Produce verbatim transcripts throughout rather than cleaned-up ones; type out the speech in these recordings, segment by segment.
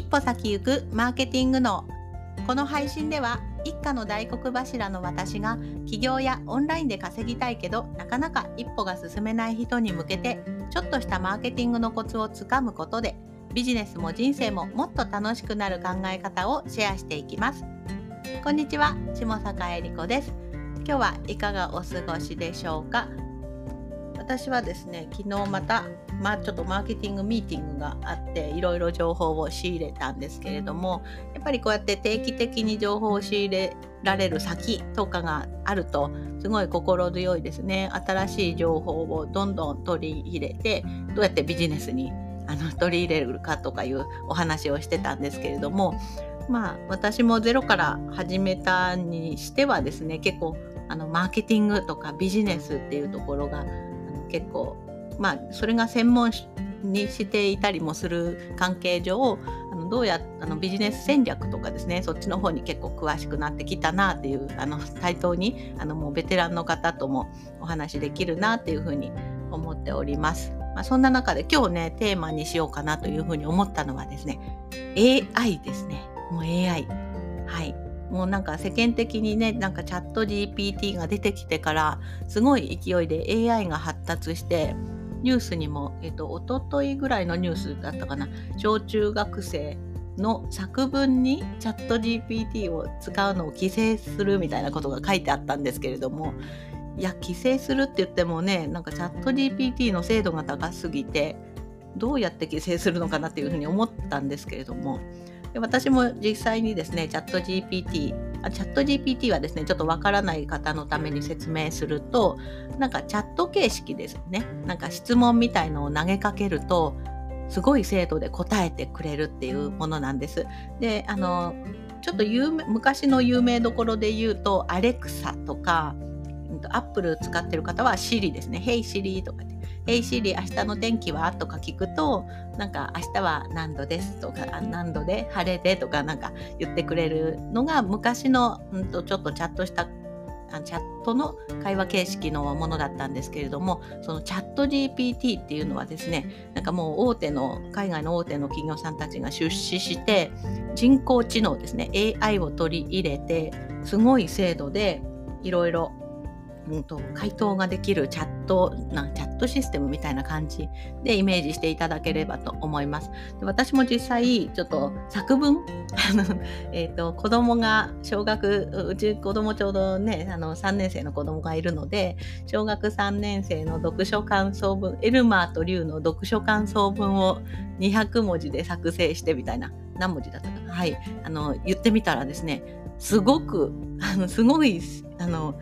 一歩先行くマーケティング脳。この配信では一家の大黒柱の私が起業やオンラインで稼ぎたいけどなかなか一歩が進めない人に向けてちょっとしたマーケティングのコツをつかむことでビジネスも人生ももっと楽しくなる考え方をシェアしていきます。こんにちは、下坂恵理子です。今日はいかがお過ごしでしょうか。私はですね、昨日また、まあ、ちょっとマーケティングミーティングがあっていろいろ情報を仕入れたんですけれども、やっぱりこうやって定期的に情報を仕入れられる先とかがあるとすごい心強いですね。新しい情報をどんどん取り入れて、どうやってビジネスにあの取り入れるかとかいうお話をしてたんですけれども、まあ私もゼロから始めたにしてはですね、結構あのマーケティングとかビジネスっていうところが結構、まあ、それが専門にしていたりもする関係上、あのどうやあのビジネス戦略とかですね、そっちの方に結構詳しくなってきたなっていう、あの対等にあのもうベテランの方ともお話できるなっていうふうに思っております。まあ、そんな中で今日ね、テーマにしようかなというふうに思ったのはですね、エーアイ ですね。もう エーアイ、はい。もうなんか世間的にね、なんかチャット ジーピーティー が出てきてからすごい勢いで エーアイ が発達して、ニュースにも、えっと、おとといぐらいのニュースだったかな、小中学生の作文にチャット ジーピーティー を使うのを規制するみたいなことが書いてあったんですけれども、いや規制するって言ってもね、なんかチャット ジーピーティー の精度が高すぎてどうやって規制するのかなっていうふうに思ったんですけれども、私も実際にですね、チャット ジーピーティー、チャット ジーピーティー はですね、ちょっとわからない方のために説明すると、なんかチャット形式ですね。なんか質問みたいのを投げかけると、すごい精度で答えてくれるっていうものなんです。で、あのちょっと有名昔の有名どころで言うと、アレクサとか、アップル使ってる方は Siri ですね。Hey Siri とかって。Hey Siri 明日の天気はとか聞くと、なんか明日は何度ですとか、何度で晴れでとかなんか言ってくれるのが昔の、うんとちょっとチャットしたチャットの会話形式のものだったんですけれども、そのチャット ジーピーティー っていうのはですね、なんかもう大手の海外の大手の企業さんたちが出資して人工知能ですね、エーアイ を取り入れてすごい精度でいろいろうん、と回答ができるチャットなチャットシステムみたいな感じでイメージしていただければと思います。で、私も実際ちょっと作文えと子供が小学うち子供ちょうどね、あのさんねん生の子供がいるので、小学さんねん生の読書感想文、エルマーとリュウの読書感想文をにひゃくもじで作成してみたいな、何文字だったかな、はい、あの言ってみたらですね、すごくあのすごいあの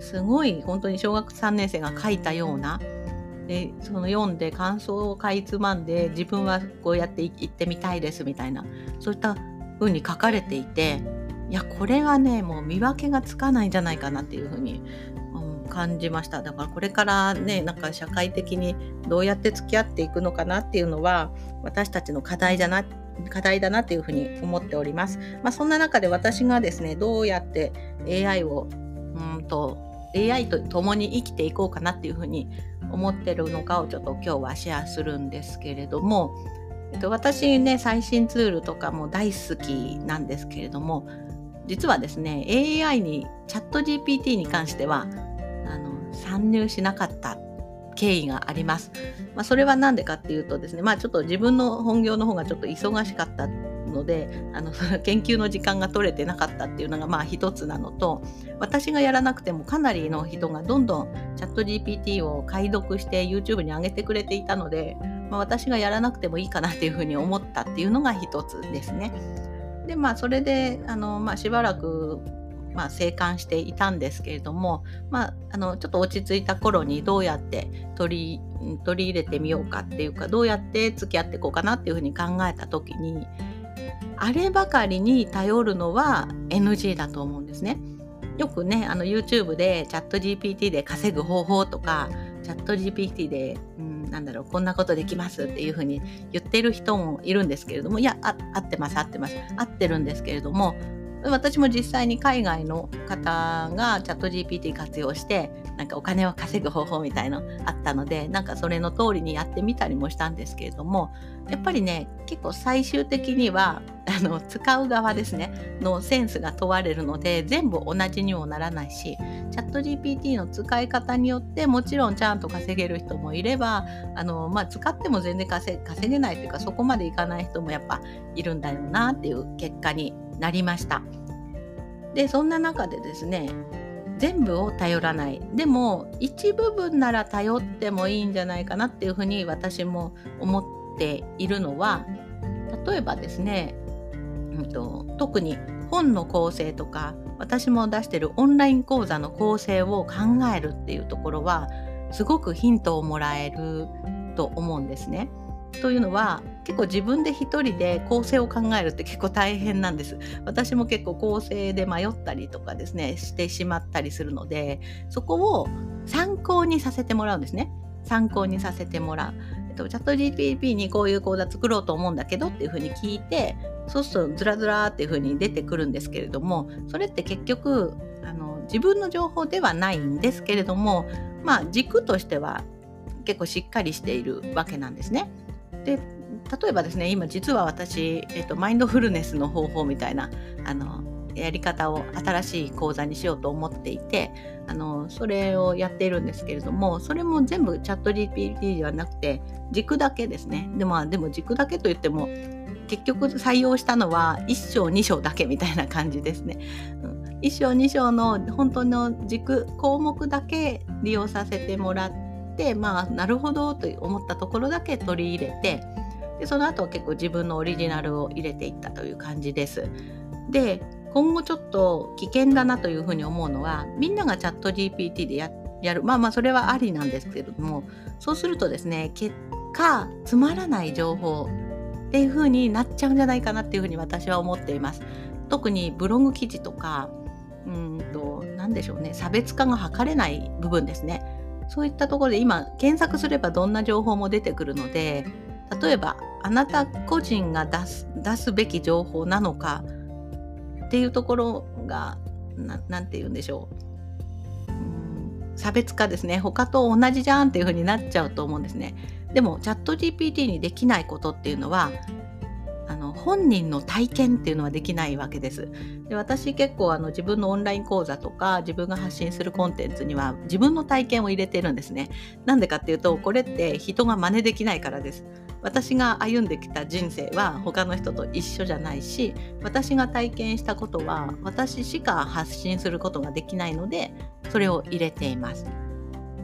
すごい本当に小学さんねん生が書いたようなで、その読んで感想をかいつまんで、自分はこうやって行ってみたいですみたいな、そういった風に書かれていて、いやこれはね、もう見分けがつかないんじゃないかなっていう風に、うん、感じました。だからこれからね、なんか社会的にどうやって付き合っていくのかなっていうのは私たちの課題じゃな課題だなっていう風に思っております。まあ、そんな中で私がですね、どうやって エーアイ をうんとエーアイ と共に生きていこうかなっていうふうに思ってるのかをちょっと今日はシェアするんですけれども、えっと、私ね、最新ツールとかも大好きなんですけれども、実はですね エーアイ にチャット ジーピーティー に関してはあの参入しなかった経緯があります。まあ、それは何でかっていうとですね、まあ、ちょっと自分の本業の方がちょっと忙しかったので、あの研究の時間が取れてなかったっていうのがまあ一つなのと、私がやらなくてもかなりの人がどんどんチャット ジーピーティー を解読して YouTube に上げてくれていたので、まあ、私がやらなくてもいいかなっていうふうに思ったっていうのが一つですね。で、まあそれであの、まあ、しばらくまあ、静観していたんですけれども、まあ、あのちょっと落ち着いた頃にどうやって取り、取り入れてみようかっていうか、どうやって付き合っていこうかなっていうふうに考えた時に、あればかりに頼るのは エヌジー だと思うんですね。よくね、あの YouTube でチャット ジーピーティー で稼ぐ方法とか、チャット ジーピーティー で、うん、なんだろう、こんなことできますっていうふうに言ってる人もいるんですけれども、いや、あ、合ってます合ってます合ってるんですけれども、私も実際に海外の方がチャット ジーピーティー 活用してなんかお金を稼ぐ方法みたいなのあったので、なんかそれの通りにやってみたりもしたんですけれども、やっぱりね結構最終的にはあの使う側ですねのセンスが問われるので、全部同じにもならないし、チャット ジーピーティー の使い方によってもちろんちゃんと稼げる人もいれば、あの、まあ、使っても全然 稼, 稼げないというかそこまでいかない人もやっぱいるんだよなっていう結果になりました。でそんな中でですね、全部を頼らない、でも一部分なら頼ってもいいんじゃないかなっていうふうに私も思っているのは、例えばですね、うんと、特に本の構成とか私も出しているオンライン講座の構成を考えるっていうところはすごくヒントをもらえると思うんですね。というのは結構自分で一人で構成を考えるって結構大変なんです。私も結構構成で迷ったりとかですねしてしまったりするので、そこを参考にさせてもらうんですね。参考にさせてもらう、えっと、チャット ジーピーティー にこういう講座作ろうと思うんだけどっていうふうに聞いて、そうするとずらずらっていうふうに出てくるんですけれども、それって結局あの自分の情報ではないんですけれども、まあ軸としては結構しっかりしているわけなんですね。で例えばですね、今実は私、えっと、マインドフルネスの方法みたいなあのやり方を新しい講座にしようと思っていて、あのそれをやっているんですけれども、それも全部チャット ジーピーティー ではなくて軸だけですね。で、まあ、でも軸だけといっても結局採用したのはいっ章に章だけみたいな感じですね、うん、いっ章に章の本当の軸項目だけ利用させてもらって、まあなるほどと思ったところだけ取り入れて、でその後は結構自分のオリジナルを入れていったという感じです。で今後ちょっと危険だなというふうに思うのは、みんながチャット ジーピーティー で や, やるまあまあそれはありなんですけれども、そうするとですね結果つまらない情報っていう風になっちゃうんじゃないかなっていう風に私は思っています。特にブログ記事とか、うんと何でしょうね、差別化が図れない部分ですね。そういったところで今検索すればどんな情報も出てくるので、例えばあなた個人が出す、出すべき情報なのかっていうところが な, なんて言うんでしょう、うん、差別化ですね。他と同じじゃんっていう風になっちゃうと思うんですね。でもチャット ジーピーティー にできないことっていうのは、あの本人の体験っていうのはできないわけです。で、私結構あの自分のオンライン講座とか自分が発信するコンテンツには自分の体験を入れてるんですね。なんでかっていうと、これって人が真似できないからです。私が歩んできた人生は他の人と一緒じゃないし、私が体験したことは私しか発信することができないので、それを入れています。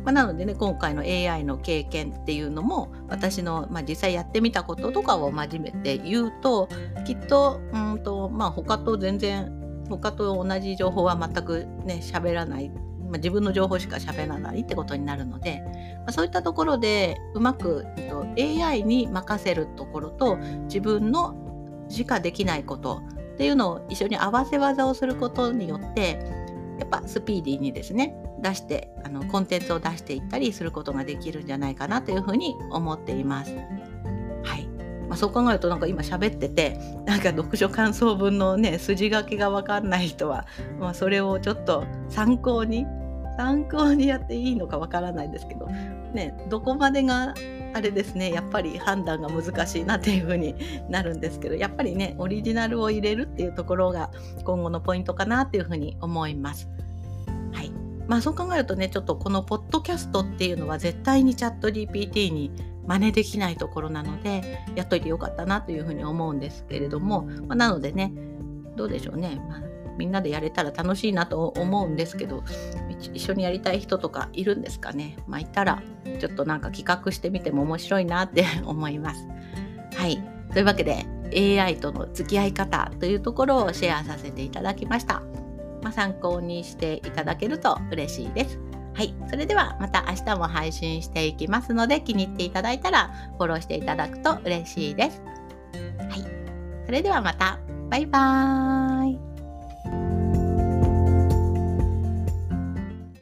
なのでね、今回の エーアイ の経験っていうのも私の、まあ、実際やってみたこととかを真面目で言うと、きっと、うんとまあ、他と全然他と同じ情報は全くね喋らない、まあ、自分の情報しか喋らないってことになるので、まあ、そういったところでうまく、えっと、エーアイ に任せるところと自分のしかできないことっていうのを一緒に合わせ技をすることによって、やっぱスピーディーにですね出してあのコンテンツを出していったりすることができるんじゃないかなというふうに思っています。はい、まあ、そう考えるとなんか今喋っててなんか読書感想文のね筋書きが分かんない人は、まあ、それをちょっと参考に参考にやっていいのか分からないですけどね、どこまでがあれですね、やっぱり判断が難しいなっていう風になるんですけど、やっぱりねオリジナルを入れるっていうところが今後のポイントかなっていう風に思います。はい、まあそう考えるとね、ちょっとこのポッドキャストっていうのは絶対にチャット ジーピーティー に真似できないところなので、やっといてよかったなという風に思うんですけれども、まあ、なのでねどうでしょうね、まあ、みんなでやれたら楽しいなと思うんですけど、一緒にやりたい人とかいるんですかね。まあいたらちょっとなんか企画してみても面白いなって思います。はい、というわけで エーアイ との付き合い方というところをシェアさせていただきました。まあ、参考にしていただけると嬉しいです。はい、それではまた明日も配信していきますので、気に入っていただいたらフォローしていただくと嬉しいです。はい、それではまた、バイバーイ。